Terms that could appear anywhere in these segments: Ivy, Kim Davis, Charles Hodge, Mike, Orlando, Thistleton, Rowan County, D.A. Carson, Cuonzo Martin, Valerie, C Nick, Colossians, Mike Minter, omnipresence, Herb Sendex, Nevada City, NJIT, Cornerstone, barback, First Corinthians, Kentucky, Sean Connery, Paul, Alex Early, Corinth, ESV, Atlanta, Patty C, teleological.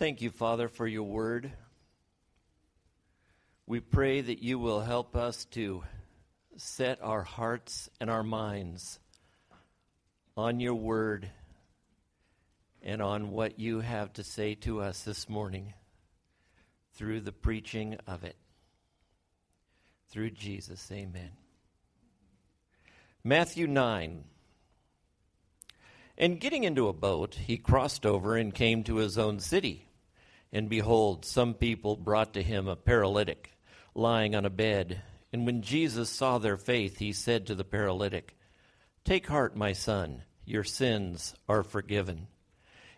Thank you, Father, for your word. We pray that you will help us to set our hearts and our minds on your word and on what you have to say to us this morning through the preaching of it. Through Jesus, amen. Matthew 9. And getting into a boat, he crossed over and came to his own city. And behold, some people brought to him a paralytic, lying on a bed. And when Jesus saw their faith, he said to the paralytic, "Take heart, my son, your sins are forgiven."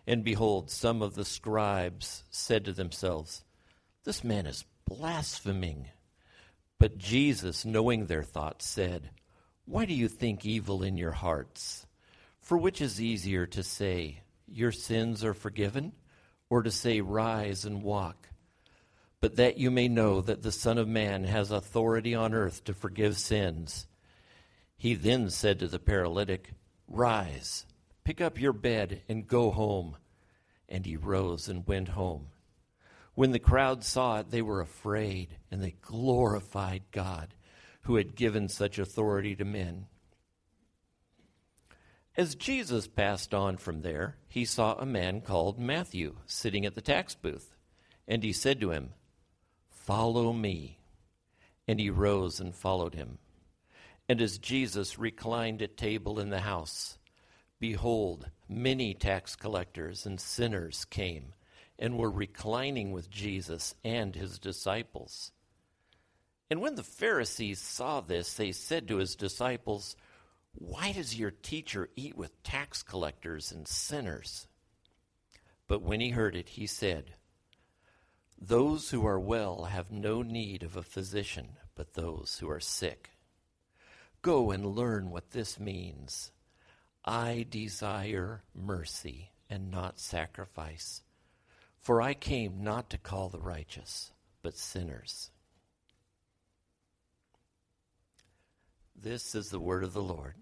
And behold, some of the scribes said to themselves, "This man is blaspheming." But Jesus, knowing their thoughts, said, "Why do you think evil in your hearts? For which is easier to say, 'Your sins are forgiven,' or to say, 'Rise and walk'? But that you may know that the Son of Man has authority on earth to forgive sins." He then said to the paralytic, "Rise, pick up your bed, and go home." And he rose and went home. When the crowd saw it, they were afraid, and they glorified God, who had given such authority to men. As Jesus passed on from there, he saw a man called Matthew sitting at the tax booth, and he said to him, "Follow me." And he rose and followed him. And as Jesus reclined at table in the house, behold, many tax collectors and sinners came and were reclining with Jesus and his disciples. And when the Pharisees saw this, they said to his disciples, "Why does your teacher eat with tax collectors and sinners?" But when he heard it, he said, "Those who are well have no need of a physician, but those who are sick. Go and learn what this means. I desire mercy and not sacrifice, for I came not to call the righteous, but sinners." This is the word of the Lord.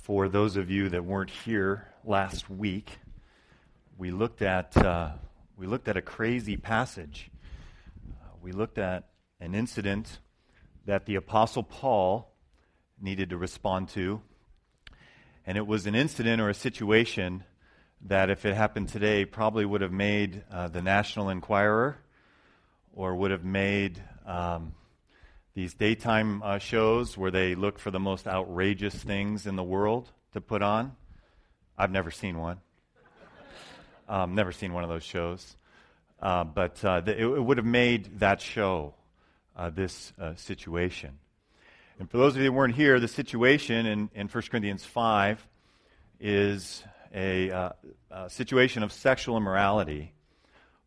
For those of you that weren't here last week, we looked at a crazy passage. We looked at an incident that the Apostle Paul needed to respond to, and it was an incident or a situation that, if it happened today, probably would have made the National Enquirer, or would have made these daytime shows where they look for the most outrageous things in the world to put on. I've never seen one. Never seen one of those shows. But it would have made that show, this situation. And for those of you who weren't here, the situation in 1 Corinthians 5 is a situation of sexual immorality.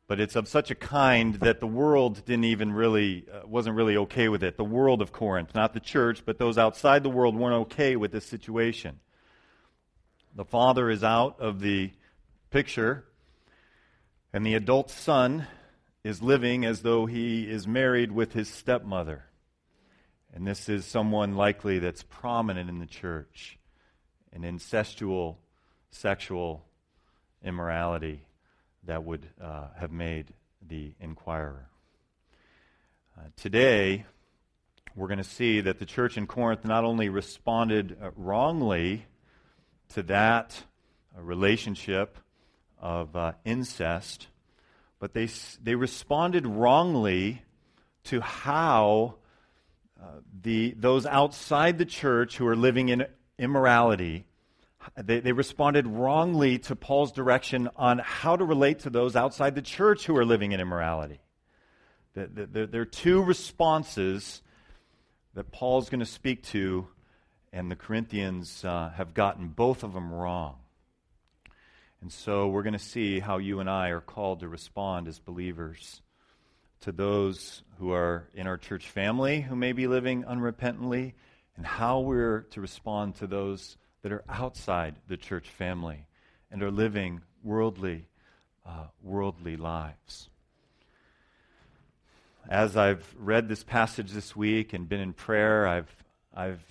But it's of such a kind that the world wasn't really okay with it. The world of Corinth, not the church, but those outside the world weren't okay with this situation. The father is out of the picture, and the adult son is living as though he is married with his stepmother. And this is someone likely that's prominent in the church, an incestual sexual immorality that would have made the Inquirer. Today, we're going to see that the church in Corinth not only responded wrongly to that relationship of incest, but they responded wrongly to how those outside the church who are living in immorality, They responded wrongly to Paul's direction on how to relate to those outside the church who are living in immorality. There are two responses that Paul's going to speak to, and the Corinthians have gotten both of them wrong. And so we're going to see how you and I are called to respond as believers to those who are in our church family who may be living unrepentantly, and how we're to respond to those that are outside the church family and are living worldly lives. As I've read this passage this week and been in prayer, I've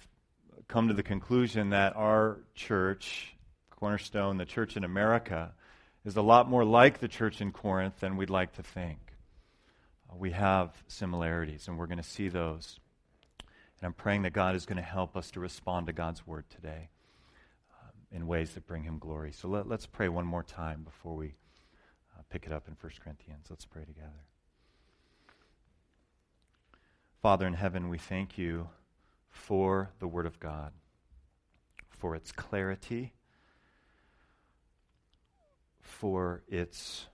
come to the conclusion that our church, Cornerstone, the church in America, is a lot more like the church in Corinth than we'd like to think. We have similarities, and we're going to see those. And I'm praying that God is going to help us to respond to God's word today in ways that bring him glory. So let's pray one more time before we pick it up in 1 Corinthians. Let's pray together. Father in heaven, we thank you for the word of God, for its clarity, for its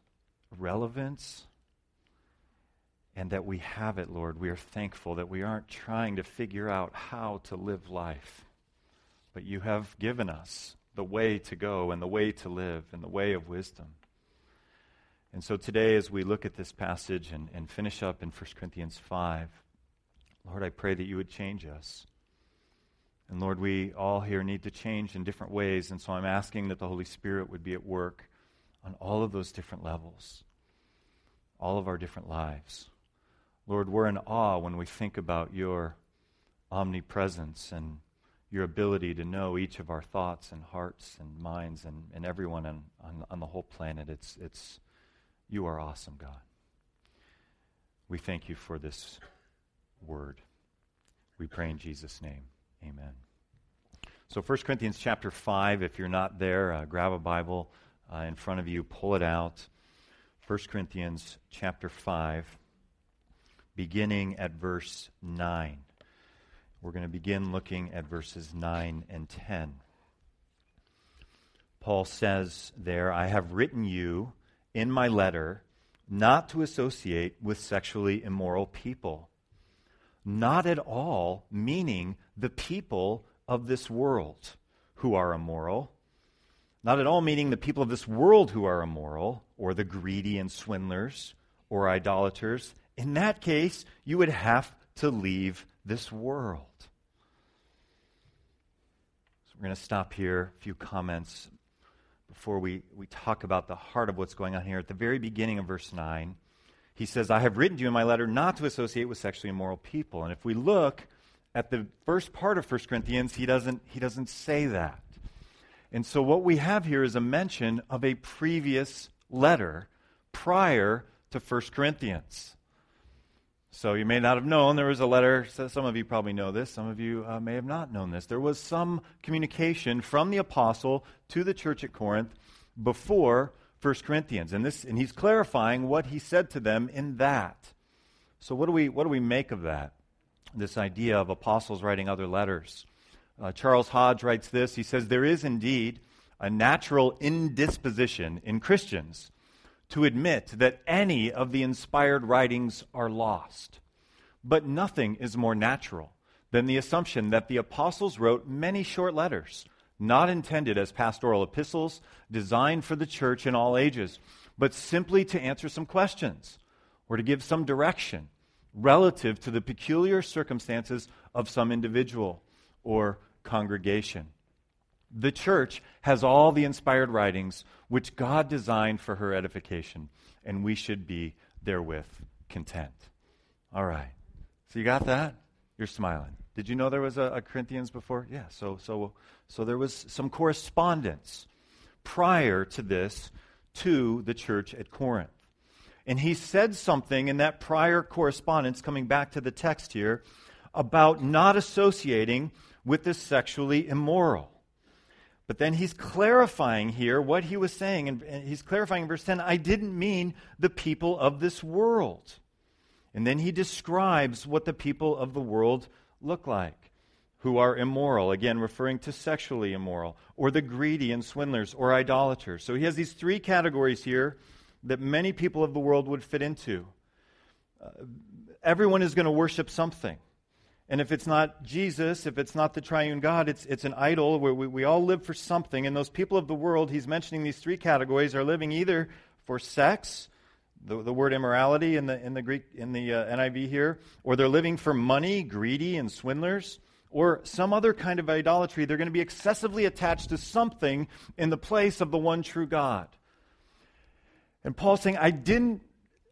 relevance, and that we have it, Lord. We are thankful that we aren't trying to figure out how to live life, but you have given us the way to go and the way to live and the way of wisdom. And so today, as we look at this passage and finish up in 1 Corinthians 5, Lord, I pray that you would change us. And Lord, we all here need to change in different ways, and so I'm asking that the Holy Spirit would be at work on all of those different levels, all of our different lives. Lord, we're in awe when we think about your omnipresence and your ability to know each of our thoughts and hearts and minds and everyone on the whole planet. You are awesome, God. We thank you for this word. We pray in Jesus' name. Amen. So 1 Corinthians chapter 5, if you're not there, grab a Bible in front of you, pull it out. 1 Corinthians chapter 5. Beginning at verse 9. We're going to begin looking at verses 9 and 10. Paul says there, I have written you in my letter not to associate with sexually immoral people, not at all meaning the people of this world who are immoral, not at all meaning the people of this world who are immoral, or the greedy and swindlers, or idolaters. In that case, you would have to leave this world. So we're going to stop here, a few comments before we talk about the heart of what's going on here. At the very beginning of verse 9, he says, I have written to you in my letter not to associate with sexually immoral people. And if we look at the first part of 1 Corinthians, he doesn't say that. And so what we have here is a mention of a previous letter prior to 1 Corinthians. So you may not have known there was a letter. Some of you probably know this. Some of you may have not known this. There was some communication from the apostle to the church at Corinth before 1 Corinthians, and he's clarifying what he said to them in that. So what do we make of that? This idea of apostles writing other letters. Charles Hodge writes this. He says there is indeed a natural indisposition in Christians to admit that any of the inspired writings are lost. But nothing is more natural than the assumption that the apostles wrote many short letters, not intended as pastoral epistles, designed for the church in all ages, but simply to answer some questions or to give some direction relative to the peculiar circumstances of some individual or congregation. The church has all the inspired writings which God designed for her edification, and we should be therewith content. All right. So you got that? You're smiling. Did you know there was a Corinthians before? Yeah, so there was some correspondence prior to this to the church at Corinth. And he said something in that prior correspondence, coming back to the text here, about not associating with the sexually immoral. But then he's clarifying here what he was saying, and he's clarifying in verse 10, I didn't mean the people of this world. And then he describes what the people of the world look like, who are immoral, again referring to sexually immoral, or the greedy and swindlers, or idolaters. So he has these three categories here that many people of the world would fit into. Everyone is going to worship something. And if it's not Jesus, if it's not the triune God, it's an idol where we all live for something. And those people of the world, he's mentioning these three categories, are living either for sex, the word immorality in the Greek in the NIV here, or they're living for money, greedy and swindlers, or some other kind of idolatry. They're going to be excessively attached to something in the place of the one true God. And Paul's saying,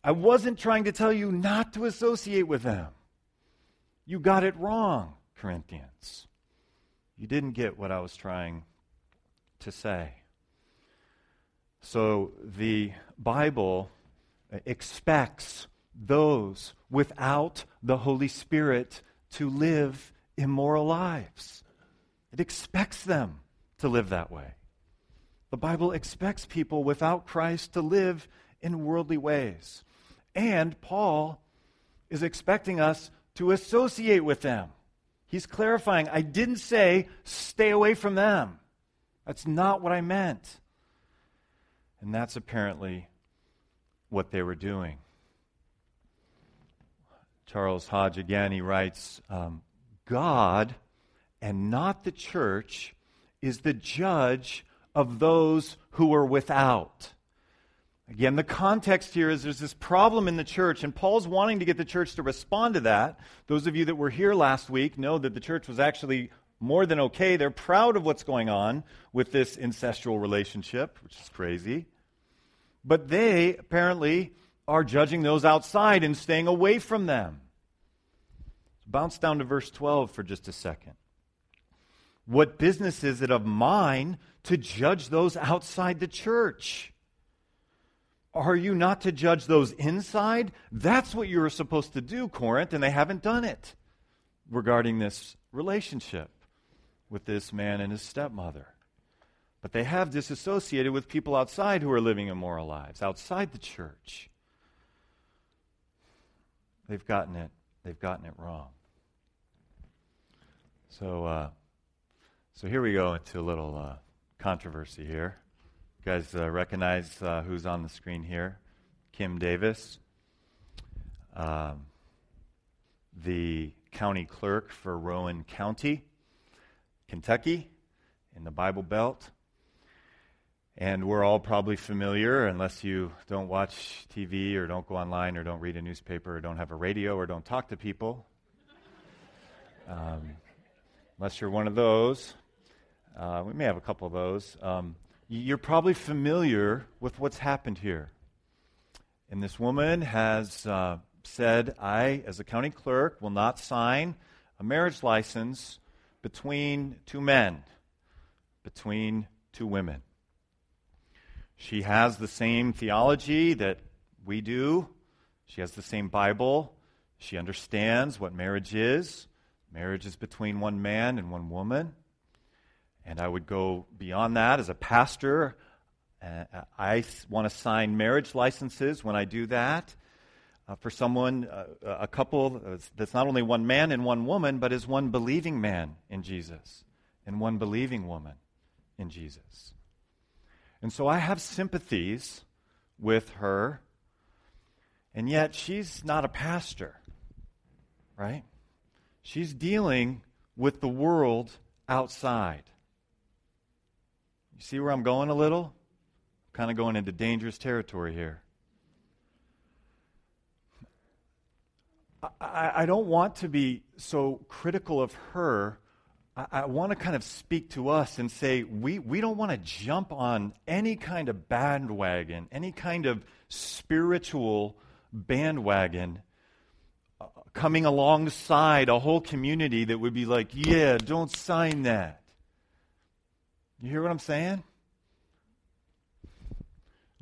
I wasn't trying to tell you not to associate with them. You got it wrong, Corinthians. You didn't get what I was trying to say. So the Bible expects those without the Holy Spirit to live immoral lives. It expects them to live that way. The Bible expects people without Christ to live in worldly ways. And Paul is expecting us to associate with them. He's clarifying, I didn't say stay away from them. That's not what I meant. And that's apparently what they were doing. Charles Hodge, again, he writes, God and not the church is the judge of those who are without. Again, the context here is there's this problem in the church, and Paul's wanting to get the church to respond to that. Those of you that were here last week know that the church was actually more than okay. They're proud of what's going on with this incestual relationship, which is crazy. But they apparently are judging those outside and staying away from them. Bounce down to verse 12 for just a second. What business is it of mine to judge those outside the church? Are you not to judge those inside? That's what you were supposed to do, Corinth, and they haven't done it regarding this relationship with this man and his stepmother. But they have disassociated with people outside who are living immoral lives, outside the church. They've gotten it wrong. So here we go into a little controversy here. You guys recognize who's on the screen here? Kim Davis, the county clerk for Rowan County, Kentucky, in the Bible Belt. And we're all probably familiar, unless you don't watch TV or don't go online or don't read a newspaper or don't have a radio or don't talk to people. Unless you're one of those. We may have a couple of those. You're probably familiar with what's happened here. And this woman has said, I, as a county clerk, will not sign a marriage license between two men, between two women. She has the same theology that we do. She has the same Bible. She understands what marriage is. Marriage is between one man and one woman. And I would go beyond that as a pastor. I want to sign marriage licenses when I do that for someone, a couple that's not only one man and one woman, but is one believing man in Jesus and one believing woman in Jesus. And so I have sympathies with her, and yet she's not a pastor, right? She's dealing with the world outside. You see where I'm going a little? I'm kind of going into dangerous territory here. I don't want to be so critical of her. I want to kind of speak to us and say we don't want to jump on any kind of bandwagon, any kind of spiritual bandwagon coming alongside a whole community that would be like, yeah, don't sign that. You hear what I'm saying?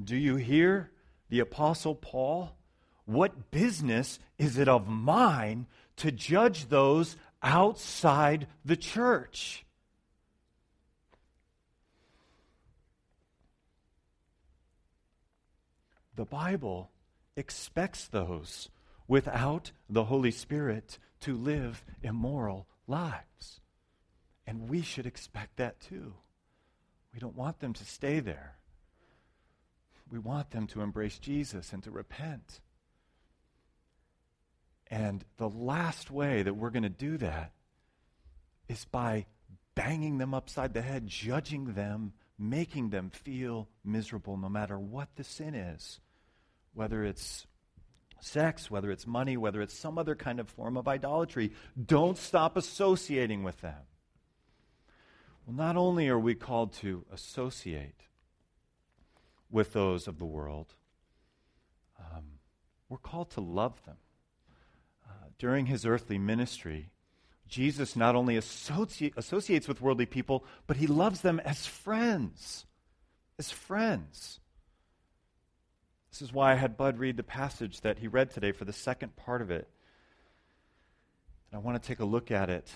Do you hear the Apostle Paul? What business is it of mine to judge those outside the church? The Bible expects those without the Holy Spirit to live immoral lives. And we should expect that too. We don't want them to stay there. We want them to embrace Jesus and to repent. And the last way that we're going to do that is by banging them upside the head, judging them, making them feel miserable no matter what the sin is, whether it's sex, whether it's money, whether it's some other kind of form of idolatry. Don't stop associating with them. Well, not only are we called to associate with those of the world, we're called to love them. During his earthly ministry, Jesus not only associates with worldly people, but he loves them as friends. As friends. This is why I had Bud read the passage that he read today for the second part of it. And I want to take a look at it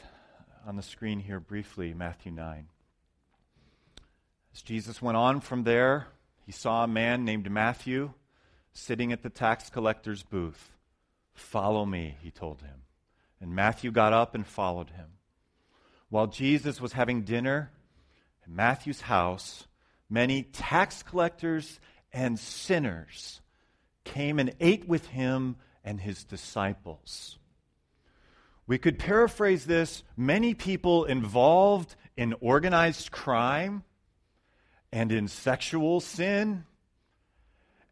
on the screen here briefly, Matthew 9. As Jesus went on from there, he saw a man named Matthew sitting at the tax collector's booth. "Follow me," he told him. And Matthew got up and followed him. While Jesus was having dinner at Matthew's house, many tax collectors and sinners came and ate with him and his disciples. We could paraphrase this: many people involved in organized crime and in sexual sin,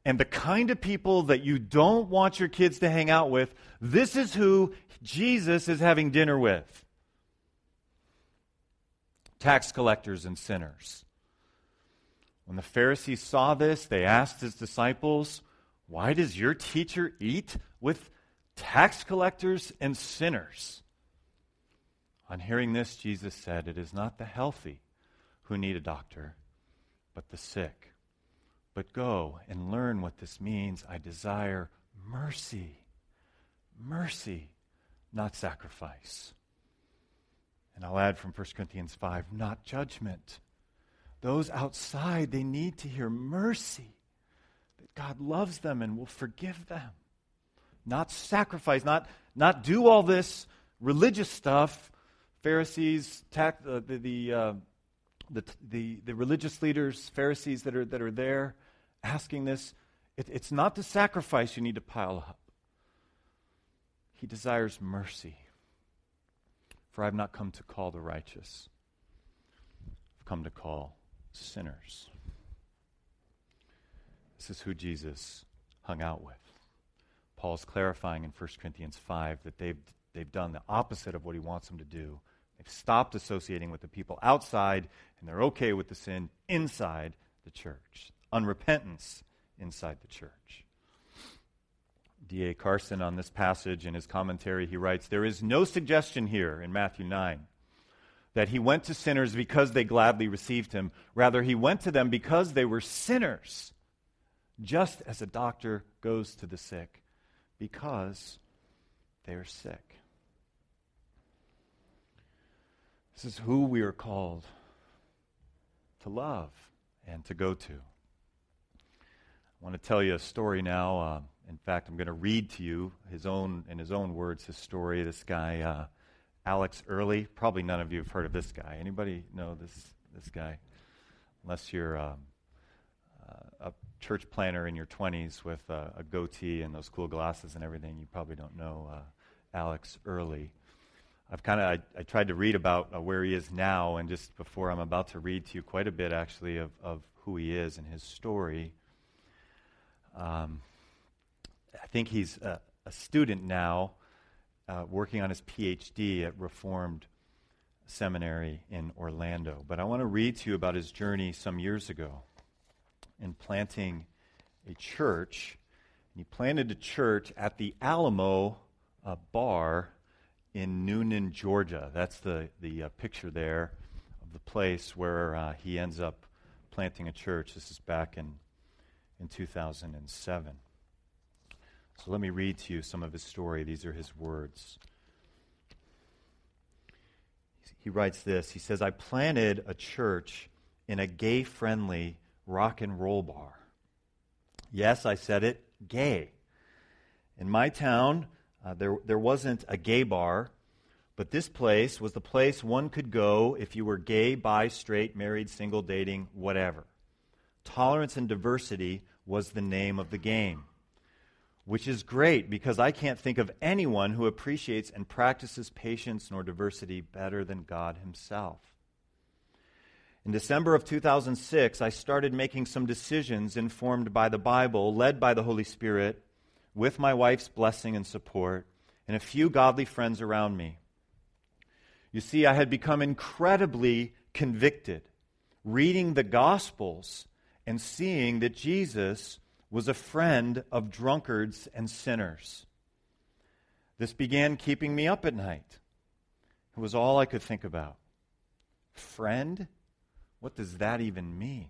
and the kind of people that you don't want your kids to hang out with. This is who Jesus is having dinner with. Tax collectors and sinners. When the Pharisees saw this, they asked his disciples, "Why does your teacher eat with tax collectors and sinners?" On hearing this, Jesus said, "It is not the healthy who need a doctor, but the sick. But go and learn what this means. I desire mercy, mercy, not sacrifice." And I'll add from 1 Corinthians 5, not judgment. Those outside, they need to hear mercy, that God loves them and will forgive them. Not sacrifice, not do all this religious stuff. Pharisees, the religious leaders, Pharisees that are there asking this, it's not the sacrifice you need to pile up. He desires mercy. "For I have not come to call the righteous. I've come to call sinners." This is who Jesus hung out with. Paul's clarifying in 1 Corinthians 5 that they've done the opposite of what he wants them to do. They've stopped associating with the people outside, and they're okay with the sin inside the church. Unrepentance inside the church. D.A. Carson, on this passage in his commentary, he writes, "There is no suggestion here in Matthew 9 that he went to sinners because they gladly received him. Rather, he went to them because they were sinners, just as a doctor goes to the sick because they are sick." This is who we are called to love and to go to. I want to tell you a story now. In fact, I'm going to read to you in his own words his story. This guy, Alex Early. Probably none of you have heard of this guy. Anybody know this guy? Unless you're a church planner in your 20s with a goatee and those cool glasses and everything, you probably don't know Alex Early. I tried to read about where he is now, and just before I'm about to read to you quite a bit, actually, of who he is and his story. I think he's a student now, working on his PhD at Reformed Seminary in Orlando. But I want to read to you about his journey some years ago in planting a church. And he planted a church at the Alamo bar in Noonan, Georgia. That's the picture there of the place where he ends up planting a church. This is back in 2007. So let me read to you some of his story. These are his words. He writes this. He says, "I planted a church in a gay-friendly rock and roll bar. Yes, I said it, gay. In my town, there wasn't a gay bar, but this place was the place one could go if you were gay, bi, straight, married, single, dating, whatever. Tolerance and diversity was the name of the game. which is great because I can't think of anyone who appreciates and practices patience nor diversity better than God himself. In December of 2006, I started making some decisions informed by the Bible, led by the Holy Spirit, with my wife's blessing and support, and a few godly friends around me. You see, I had become incredibly convicted, reading the Gospels and seeing that Jesus was a friend of drunkards and sinners. This began keeping me up at night. It was all I could think about. Friend? What does that even mean?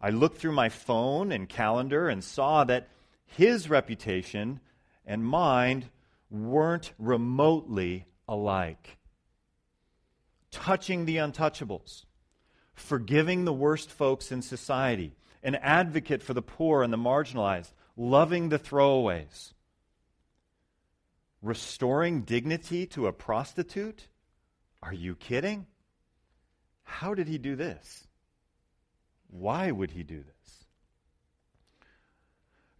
I looked through my phone and calendar and saw that his reputation and mine weren't remotely alike. Touching the untouchables, forgiving the worst folks in society, an advocate for the poor and the marginalized, loving the throwaways, restoring dignity to a prostitute? Are you kidding? How did he do this? Why would he do this?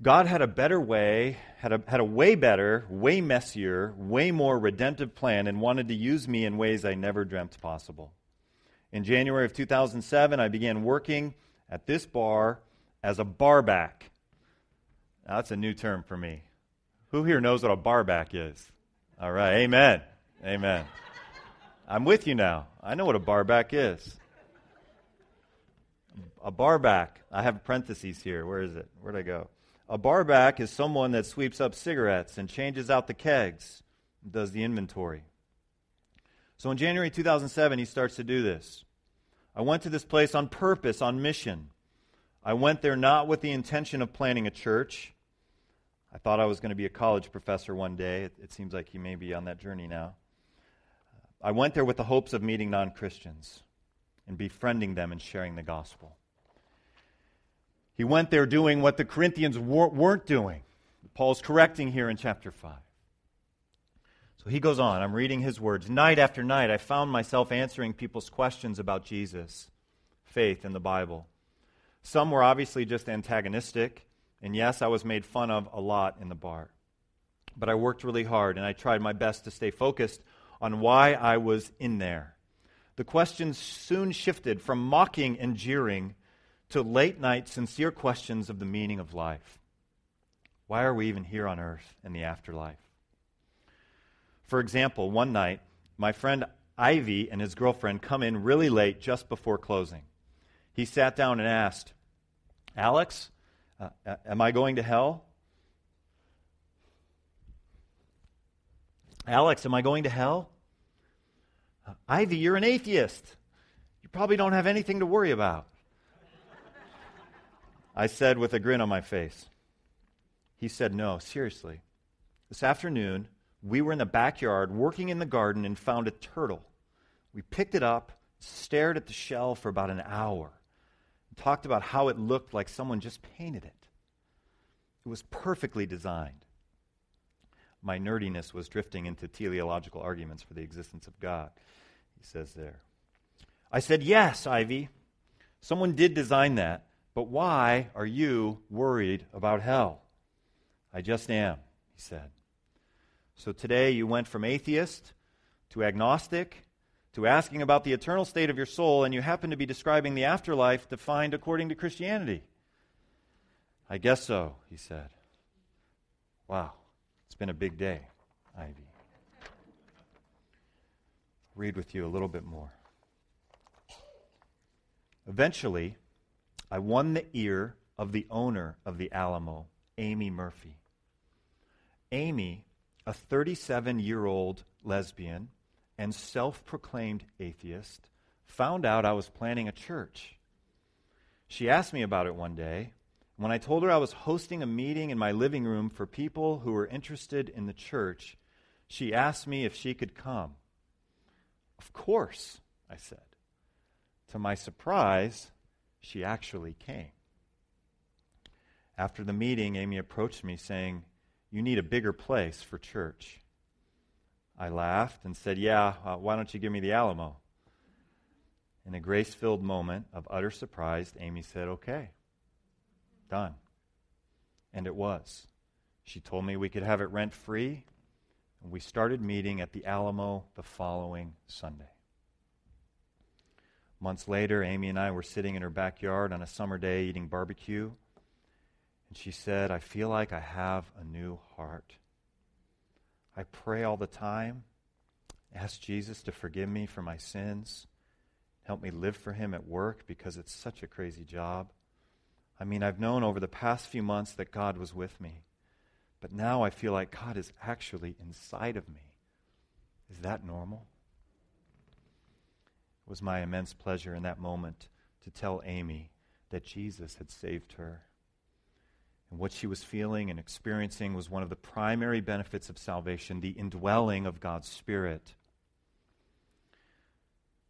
God had a better way, had a way better, way messier, way more redemptive plan, and wanted to use me in ways I never dreamt possible. In January of 2007, I began working at this bar as a barback. Now, that's a new term for me. Who here knows what a barback is? All right, amen, amen. I'm with you now. I know what a barback is. A barback. I have parentheses here. Where is it? Where'd I go? A barback is someone that sweeps up cigarettes and changes out the kegs, and does the inventory. So in January 2007, he starts to do this. I went to this place on purpose, on mission. I went there not with the intention of planning a church. I thought I was going to be a college professor one day. It seems like he may be on that journey now. I went there with the hopes of meeting non-Christians and befriending them and sharing the gospel. He went there doing what the Corinthians weren't doing. Paul's correcting here in chapter 5. So he goes on. I'm reading his words. Night after night, I found myself answering people's questions about Jesus, faith, and the Bible. Some were obviously just antagonistic, and yes, I was made fun of a lot in the bar. But I worked really hard, and I tried my best to stay focused on why I was in there. The questions soon shifted from mocking and jeering to late-night, sincere questions of the meaning of life. Why are we even here on earth and the afterlife? For example, one night, my friend Ivy and his girlfriend come in really late just before closing. He sat down and asked, "Alex, am I going to hell? Alex, am I going to hell? Ivy, you're an atheist. You probably don't have anything to worry about." I said with a grin on my face. He said, "No, seriously. This afternoon, we were in the backyard working in the garden and found a turtle. We picked it up, stared at the shell for about an hour, and talked about how it looked like someone just painted it. It was perfectly designed." My nerdiness was drifting into teleological arguments for the existence of God, he says there. I said, "Yes, Ivy, someone did design that, but why are you worried about hell?" "I just am," he said. "So today you went from atheist to agnostic to asking about the eternal state of your soul, and you happen to be describing the afterlife defined according to Christianity." "I guess so," he said. "Wow. It's been a big day, Ivy." I'll read with you a little bit more. Eventually, I won the ear of the owner of the Alamo, Amy Murphy. Amy, a 37-year-old lesbian and self-proclaimed atheist, found out I was planning a church. She asked me about it one day. When I told her I was hosting a meeting in my living room for people who were interested in the church, she asked me if she could come. "Of course," I said. To my surprise, she actually came. After the meeting, Amy approached me saying, "You need a bigger place for church." I laughed and said, "Yeah, why don't you give me the Alamo?" In a grace-filled moment of utter surprise, Amy said, "Okay. Done." And it was. She told me we could have it rent-free, and we started meeting at the Alamo the following Sunday. Months later, Amy and I were sitting in her backyard on a summer day eating barbecue, and she said, "I feel like I have a new heart. I pray all the time, ask Jesus to forgive me for my sins, help me live for Him at work because it's such a crazy job. I mean, I've known over the past few months that God was with me, but now I feel like God is actually inside of me. Is that normal?" It was my immense pleasure in that moment to tell Amy that Jesus had saved her. And what she was feeling and experiencing was one of the primary benefits of salvation, the indwelling of God's Spirit.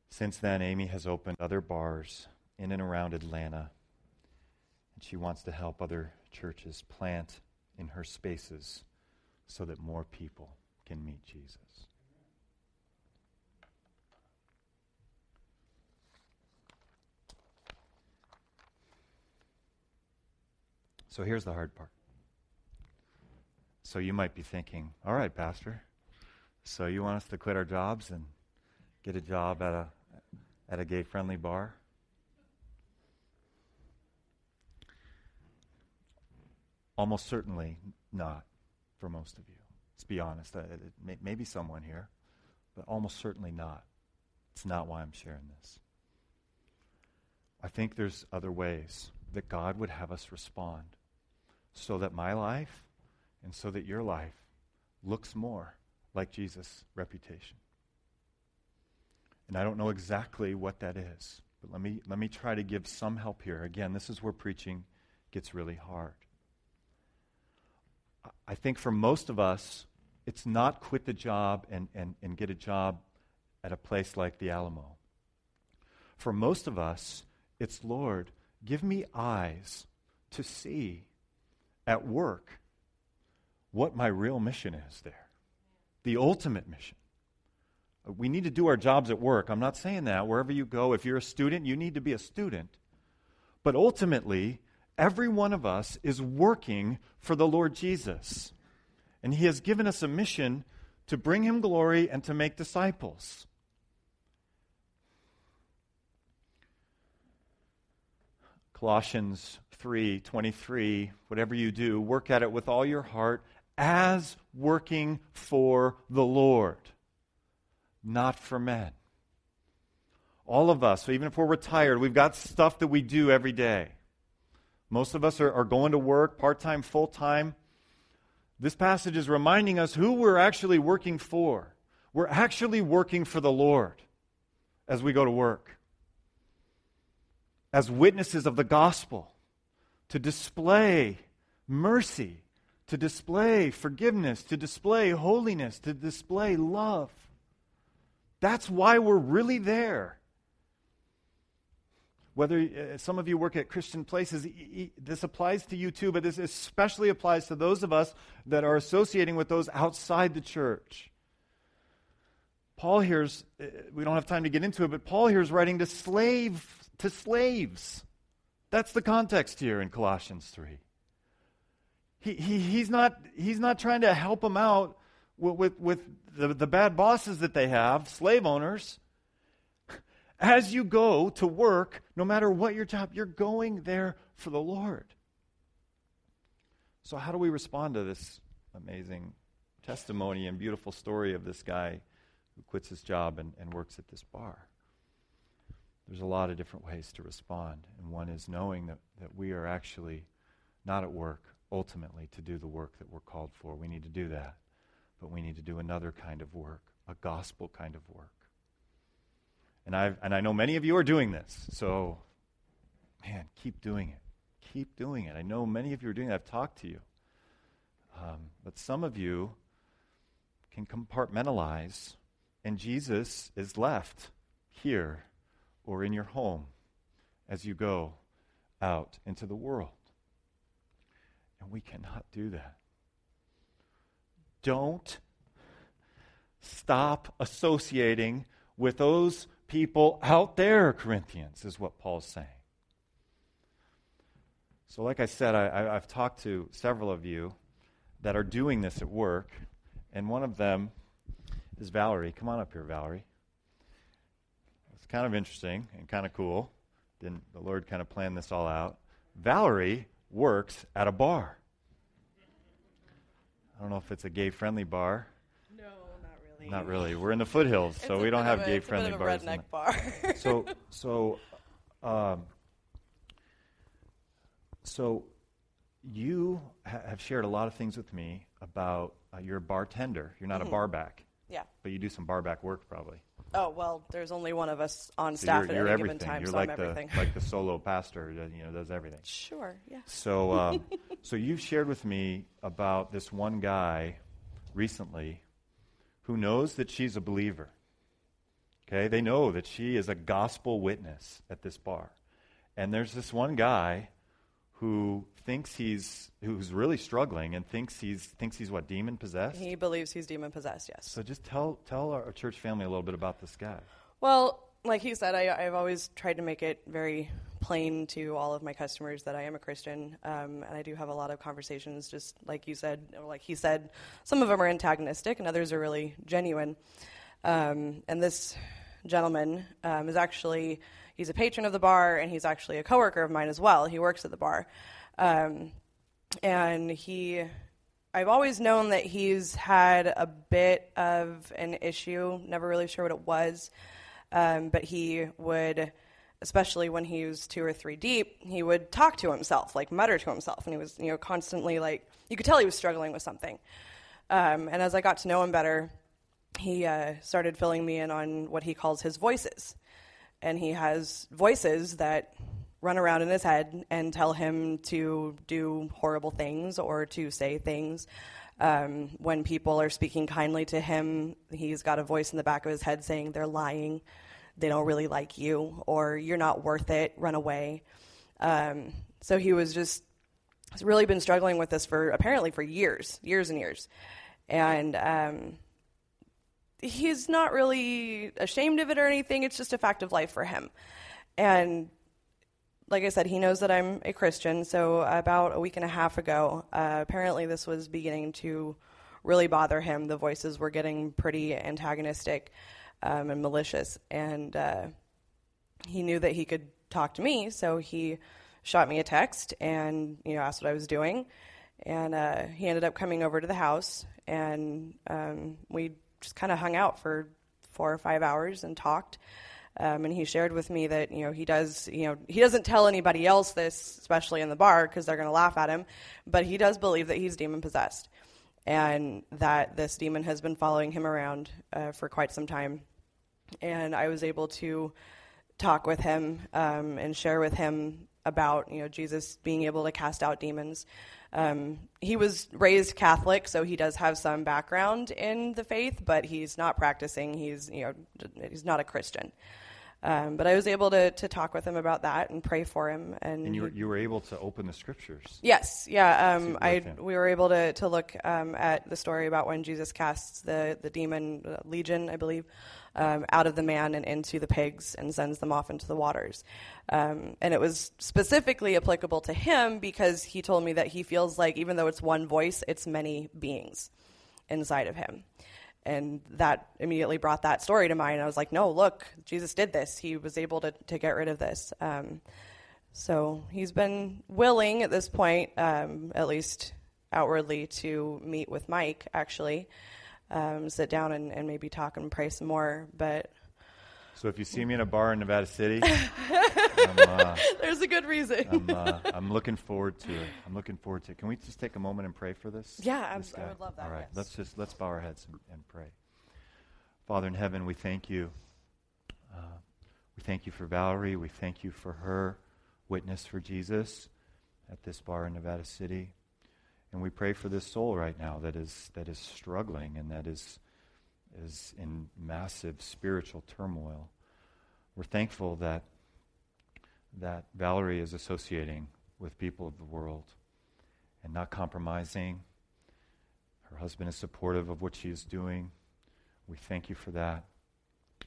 Since then, Amy has opened other bars in and around Atlanta, and she wants to help other churches plant in her spaces so that more people can meet Jesus. So here's the hard part. So you might be thinking, all right, Pastor, so you want us to quit our jobs and get a job at a gay-friendly bar? Almost certainly not for most of you. Let's be honest. Maybe someone here, but almost certainly not. It's not why I'm sharing this. I think there's other ways that God would have us respond so that my life and so that your life looks more like Jesus' reputation. And I don't know exactly what that is, but let me try to give some help here. Again, this is where preaching gets really hard. I think for most of us, it's not quit the job and get a job at a place like the Alamo. For most of us, it's, Lord, give me eyes to see at work what my real mission is there, the ultimate mission. We need to do our jobs at work. I'm not saying that. Wherever you go, if you're a student, you need to be a student. But ultimately, every one of us is working for the Lord Jesus. And He has given us a mission to bring Him glory and to make disciples. Colossians 3:23, whatever you do, work at it with all your heart as working for the Lord, not for men. All of us, so even if we're retired, we've got stuff that we do every day. Most of us are going to work part-time, full-time. This passage is reminding us who we're actually working for. We're actually working for the Lord as we go to work, as witnesses of the gospel, to display mercy, to display forgiveness, to display holiness, to display love. That's why we're really there. Whether some of you work at Christian places, this applies to you too, but this especially applies to those of us that are associating with those outside the church. Paul here's, we don't have time to get into it, but Paul here is writing to slaves. That's the context here in Colossians 3. He's not trying to help them out with the bad bosses that they have, slave owners. As you go to work, no matter what your job, you're going there for the Lord. So how do we respond to this amazing testimony and beautiful story of this guy who quits his job and works at this bar? There's a lot of different ways to respond. And one is knowing that we are actually not at work ultimately to do the work that we're called for. We need to do that. But we need to do another kind of work, a gospel kind of work. And I know many of you are doing this, so, man, keep doing it. Keep doing it. I know many of you are doing it. I've talked to you. But some of you can compartmentalize, and Jesus is left here or in your home as you go out into the world. And we cannot do that. Don't stop associating with those people out there, Corinthians, is what Paul's saying. So like I said, I've talked to several of you, that are doing this at work, and one of them is Valerie. Come on up here, Valerie. It's kind of interesting and kind of cool. Didn't the Lord kind of plan this all out? Valerie works at a bar. I don't know if it's a gay-friendly bar. No, not really. Not really. We're in the foothills, so we don't have gay-friendly bars. It's a redneck bar. So you have shared a lot of things with me about you're a bartender. You're not mm-hmm. a barback. Yeah. But you do some barback work, probably. Oh, well, there's only one of us on staff at any given time, so I'm everything. You're like the solo pastor that does everything. Sure, yeah. So, so you've shared with me about this one guy recently who knows that she's a believer. Okay? They know that she is a gospel witness at this bar. And there's this one guy who thinks who's really struggling and thinks he's what, demon possessed? He believes he's demon possessed, yes. So just tell our church family a little bit about this guy. Well, like he said, I've always tried to make it very plain to all of my customers that I am a Christian, and I do have a lot of conversations, just like you said, or like he said. Some of them are antagonistic, and others are really genuine. And this gentleman is actually... He's a patron of the bar, and he's actually a coworker of mine as well. He works at the bar. And I've always known that he's had a bit of an issue, never really sure what it was, but he would, especially when he was two or three deep, he would talk to himself, like mutter to himself, and he was constantly like, you could tell he was struggling with something. And as I got to know him better, he started filling me in on what he calls his voices. And he has voices that run around in his head and tell him to do horrible things or to say things. When people are speaking kindly to him, he's got a voice in the back of his head saying they're lying, they don't really like you, or you're not worth it, run away. So he was he's really been struggling with this apparently for years and years. And... he's not really ashamed of it or anything. It's just a fact of life for him. And like I said, he knows that I'm a Christian. So about a week and a half ago, apparently this was beginning to really bother him. The voices were getting pretty antagonistic and malicious. And he knew that he could talk to me. So he shot me a text and asked what I was doing. And he ended up coming over to the house. And we just kind of hung out for 4 or 5 hours and talked, and he shared with me that he doesn't tell anybody else this, especially in the bar, because they're going to laugh at him, but he does believe that he's demon possessed, and that this demon has been following him around for quite some time. And I was able to talk with him and share with him about Jesus being able to cast out demons. He was raised Catholic, so he does have some background in the faith, but he's not practicing. He's he's not a Christian. But I was able to talk with him about that and pray for him. And you were able to open the scriptures. Yes, yeah. We were able to look at the story about when Jesus casts the demon legion, I believe, out of the man and into the pigs and sends them off into the waters. And it was specifically applicable to him because he told me that he feels like even though it's one voice, it's many beings inside of him. And that immediately brought that story to mind. I was like, no, look, Jesus did this. He was able to get rid of this. So he's been willing at this point, at least outwardly, to meet with Mike, actually, sit down and maybe talk and pray some more. But so if you see me in a bar in Nevada City, there's a good reason. I'm looking forward to it. Can we just take a moment and pray for this? Yeah, this I would love that. All right, yes. let's bow our heads and pray. Father in heaven, we thank you. We thank you for Valerie. We thank you for her witness for Jesus at this bar in Nevada City, and we pray for this soul right now that is struggling and that is in massive spiritual turmoil. We're thankful that Valerie is associating with people of the world and not compromising. Her husband is supportive of what she is doing. We thank you for that.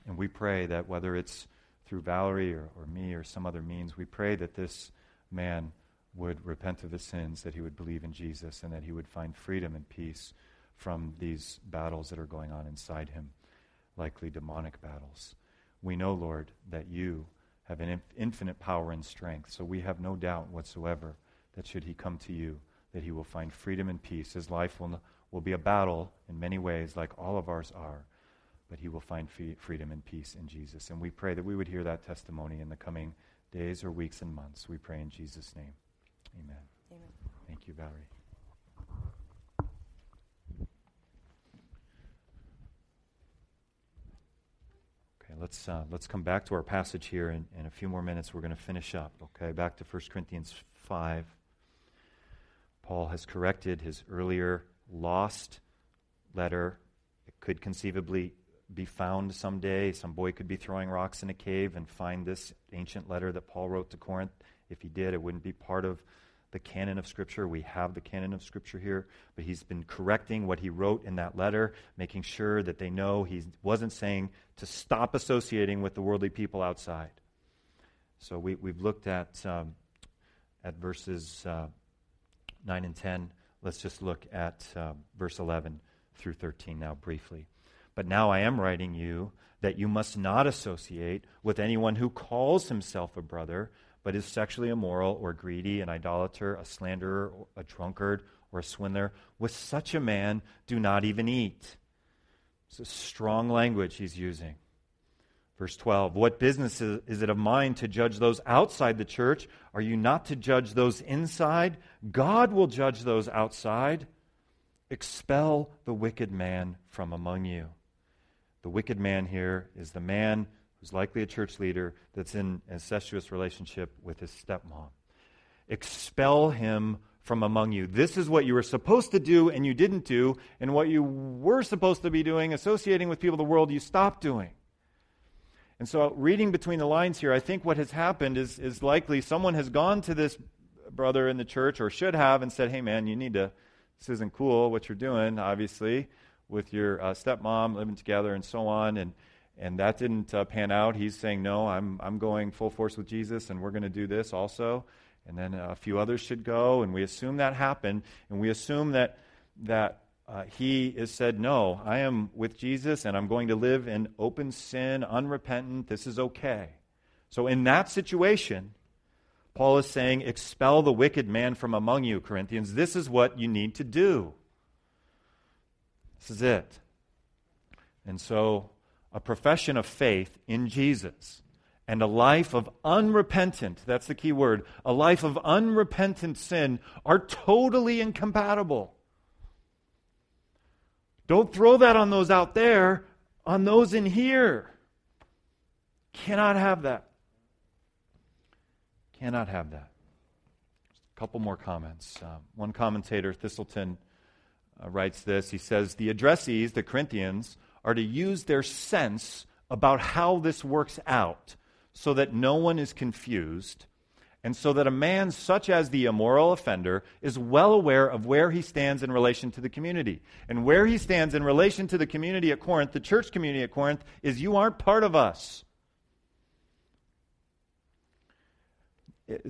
And we pray that whether it's through Valerie or me or some other means, we pray that this man would repent of his sins, that he would believe in Jesus, and that he would find freedom and peace from these battles that are going on inside him, likely demonic battles. We know, Lord, that you have an infinite power and strength, so we have no doubt whatsoever that should he come to you, that he will find freedom and peace. His life will be a battle in many ways, like all of ours are, but he will find freedom and peace in Jesus. And we pray that we would hear that testimony in the coming days or weeks and months. We pray in Jesus' name. Amen. Amen. Thank you, Valerie. Let's come back to our passage here. In a few more minutes, we're going to finish up, okay? Back to 1 Corinthians 5. Paul has corrected his earlier lost letter. It could conceivably be found someday. Some boy could be throwing rocks in a cave and find this ancient letter that Paul wrote to Corinth. If he did, it wouldn't be part of the canon of Scripture. We have the canon of Scripture here, but he's been correcting what he wrote in that letter, making sure that they know he wasn't saying to stop associating with the worldly people outside. So we've looked at verses 9 and 10. Let's just look at verse 11 through 13 now briefly. But now I am writing you that you must not associate with anyone who calls himself a brother, but is sexually immoral or greedy, an idolater, a slanderer, a drunkard, or a swindler. With such a man, do not even eat. It's a strong language he's using. Verse 12, what business is it of mine to judge those outside the church? Are you not to judge those inside? God will judge those outside. Expel the wicked man from among you. The wicked man here is the man who's likely a church leader that's in an incestuous relationship with his stepmom. Expel him from among you. This is what you were supposed to do and you didn't do, and what you were supposed to be doing, associating with people of the world, you stopped doing. And so reading between the lines here, I think what has happened is likely someone has gone to this brother in the church, or should have, and said, hey man, this isn't cool what you're doing, obviously, with your stepmom, living together and so on, and that didn't pan out. He's saying, no, I'm going full force with Jesus, and we're going to do this also. And then a few others should go, and we assume that happened, and we assume that he has said, no, I am with Jesus, and I'm going to live in open sin, unrepentant. This is okay. So in that situation, Paul is saying, expel the wicked man from among you, Corinthians. This is what you need to do. This is it. And so a profession of faith in Jesus and a life of unrepentant, that's the key word, a life of unrepentant sin are totally incompatible. Don't throw that on those out there, on those in here. Cannot have that. Cannot have that. Just a couple more comments. One commentator, Thistleton, writes this. He says, the addressees, the Corinthians, are to use their sense about how this works out so that no one is confused, and so that a man such as the immoral offender is well aware of where he stands in relation to the community. And where he stands in relation to the community at Corinth, the church community at Corinth, is you aren't part of us.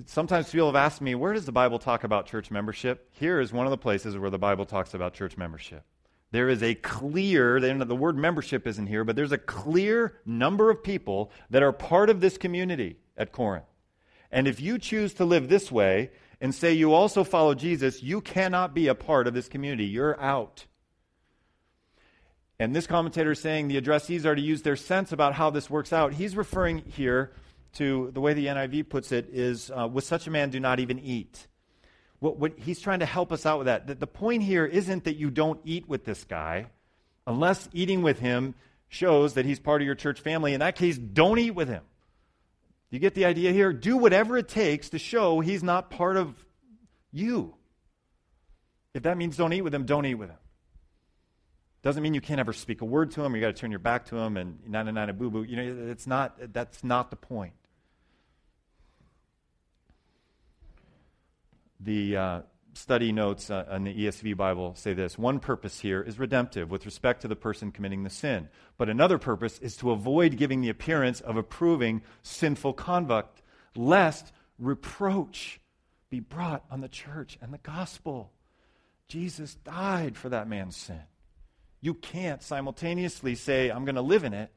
Sometimes people have asked me, where does the Bible talk about church membership? Here is one of the places where the Bible talks about church membership. There is a clear, the word membership isn't here, but there's a clear number of people that are part of this community at Corinth. And if you choose to live this way and say you also follow Jesus, you cannot be a part of this community. You're out. And this commentator is saying the addressees are to use their sense about how this works out. He's referring here to the way the NIV puts it is, with such a man do not even eat. What he's trying to help us out with that. The point here isn't that you don't eat with this guy, unless eating with him shows that he's part of your church family. In that case, don't eat with him. You get the idea here? Do whatever it takes to show he's not part of you. If that means don't eat with him, don't eat with him. Doesn't mean you can't ever speak a word to him, or you got to turn your back to him and nine boo boo. That's not the point. The study notes on the ESV Bible say this. One purpose here is redemptive with respect to the person committing the sin. But another purpose is to avoid giving the appearance of approving sinful conduct, lest reproach be brought on the church and the gospel. Jesus died for that man's sin. You can't simultaneously say, I'm going to live in it,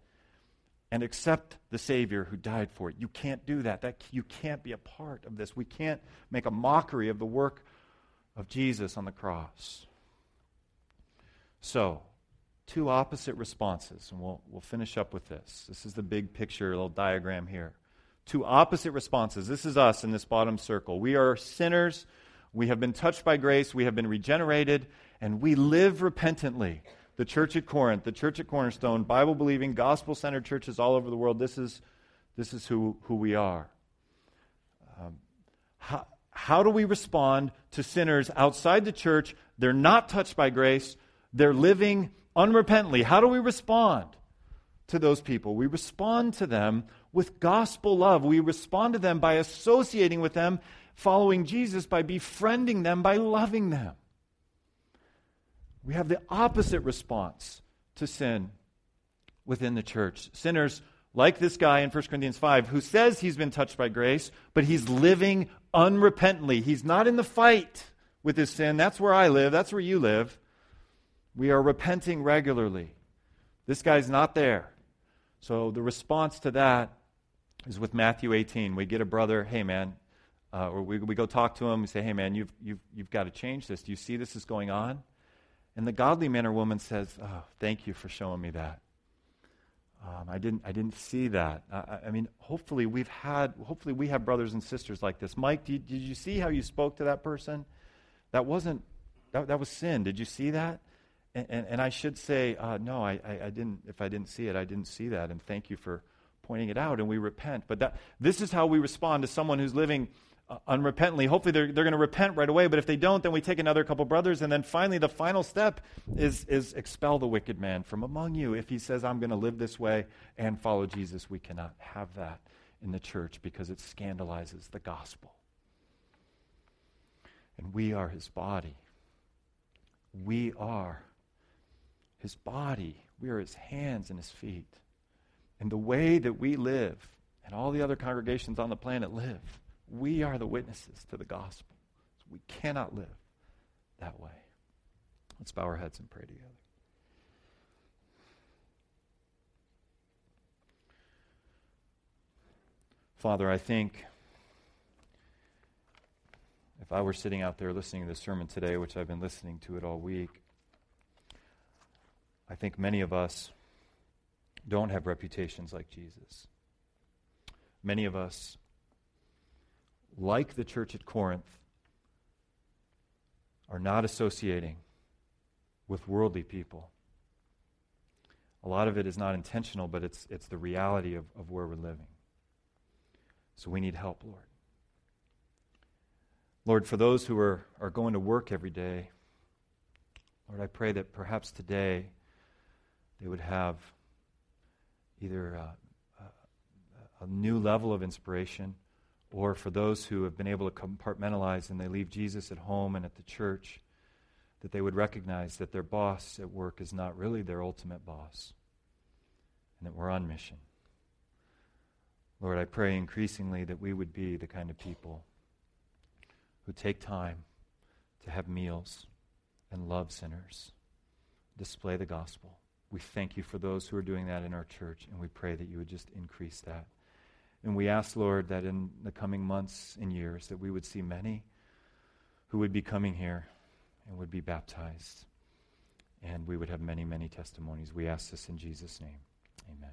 and accept the Savior who died for it. You can't do that. You can't be a part of this. We can't make a mockery of the work of Jesus on the cross. So, two opposite responses, and we'll finish up with this. This is the big picture, little diagram here. Two opposite responses. This is us in this bottom circle. We are sinners. We have been touched by grace. We have been regenerated, and we live repentantly. The church at Corinth, the church at Cornerstone, Bible-believing, gospel-centered churches all over the world, this is who we are. How do we respond to sinners outside the church? They're not touched by grace. They're living unrepentantly. How do we respond to those people? We respond to them with gospel love. We respond to them by associating with them, following Jesus, by befriending them, by loving them. We have the opposite response to sin within the church. Sinners like this guy in 1 Corinthians 5 who says he's been touched by grace, but he's living unrepentantly. He's not in the fight with his sin. That's where I live. That's where you live. We are repenting regularly. This guy's not there. So the response to that is with Matthew 18. We get a brother, hey man, or we go talk to him. We say, hey man, you've got to change this. Do you see this is going on? And the godly man or woman says, oh, thank you for showing me that. I didn't see that. I mean, hopefully we have brothers and sisters like this. Mike, did you see how you spoke to that person? That was sin. Did you see that? And I should say, no, I didn't. If I didn't see it, I didn't see that. And thank you for pointing it out. And we repent. But this is how we respond to someone who's living unrepentantly. Hopefully they're going to repent right away, but if they don't, then we take another couple brothers, and then finally the final step is expel the wicked man from among you. If he says, I'm going to live this way and follow Jesus, we cannot have that in the church because it scandalizes the gospel. And we are his body. We are his body. We are his hands and his feet. And the way that we live and all the other congregations on the planet live, we are the witnesses to the gospel. So we cannot live that way. Let's bow our heads and pray together. Father, I think if I were sitting out there listening to this sermon today, which I've been listening to it all week, I think many of us don't have reputations like Jesus. Many of us, like the church at Corinth, are not associating with worldly people. A lot of it is not intentional, but it's the reality of where we're living. So we need help, Lord. Lord, for those who are going to work every day, Lord, I pray that perhaps today they would have either a new level of inspiration, or for those who have been able to compartmentalize and they leave Jesus at home and at the church, that they would recognize that their boss at work is not really their ultimate boss, and that we're on mission. Lord, I pray increasingly that we would be the kind of people who take time to have meals and love sinners, display the gospel. We thank you for those who are doing that in our church, and we pray that you would just increase that. And we ask, Lord, that in the coming months and years that we would see many who would be coming here and would be baptized, and we would have many, many testimonies. We ask this in Jesus' name. Amen.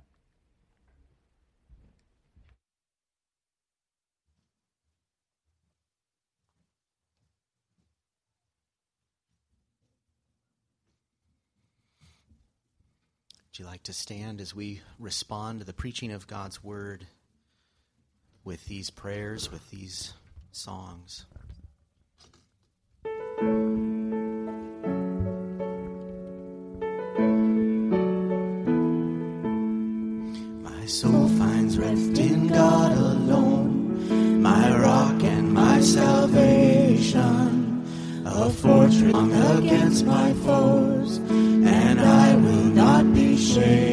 Would you like to stand as we respond to the preaching of God's word with these prayers, with these songs? My soul finds rest in God alone, my rock and my salvation, a fortress against my foes, and I will not be shaken.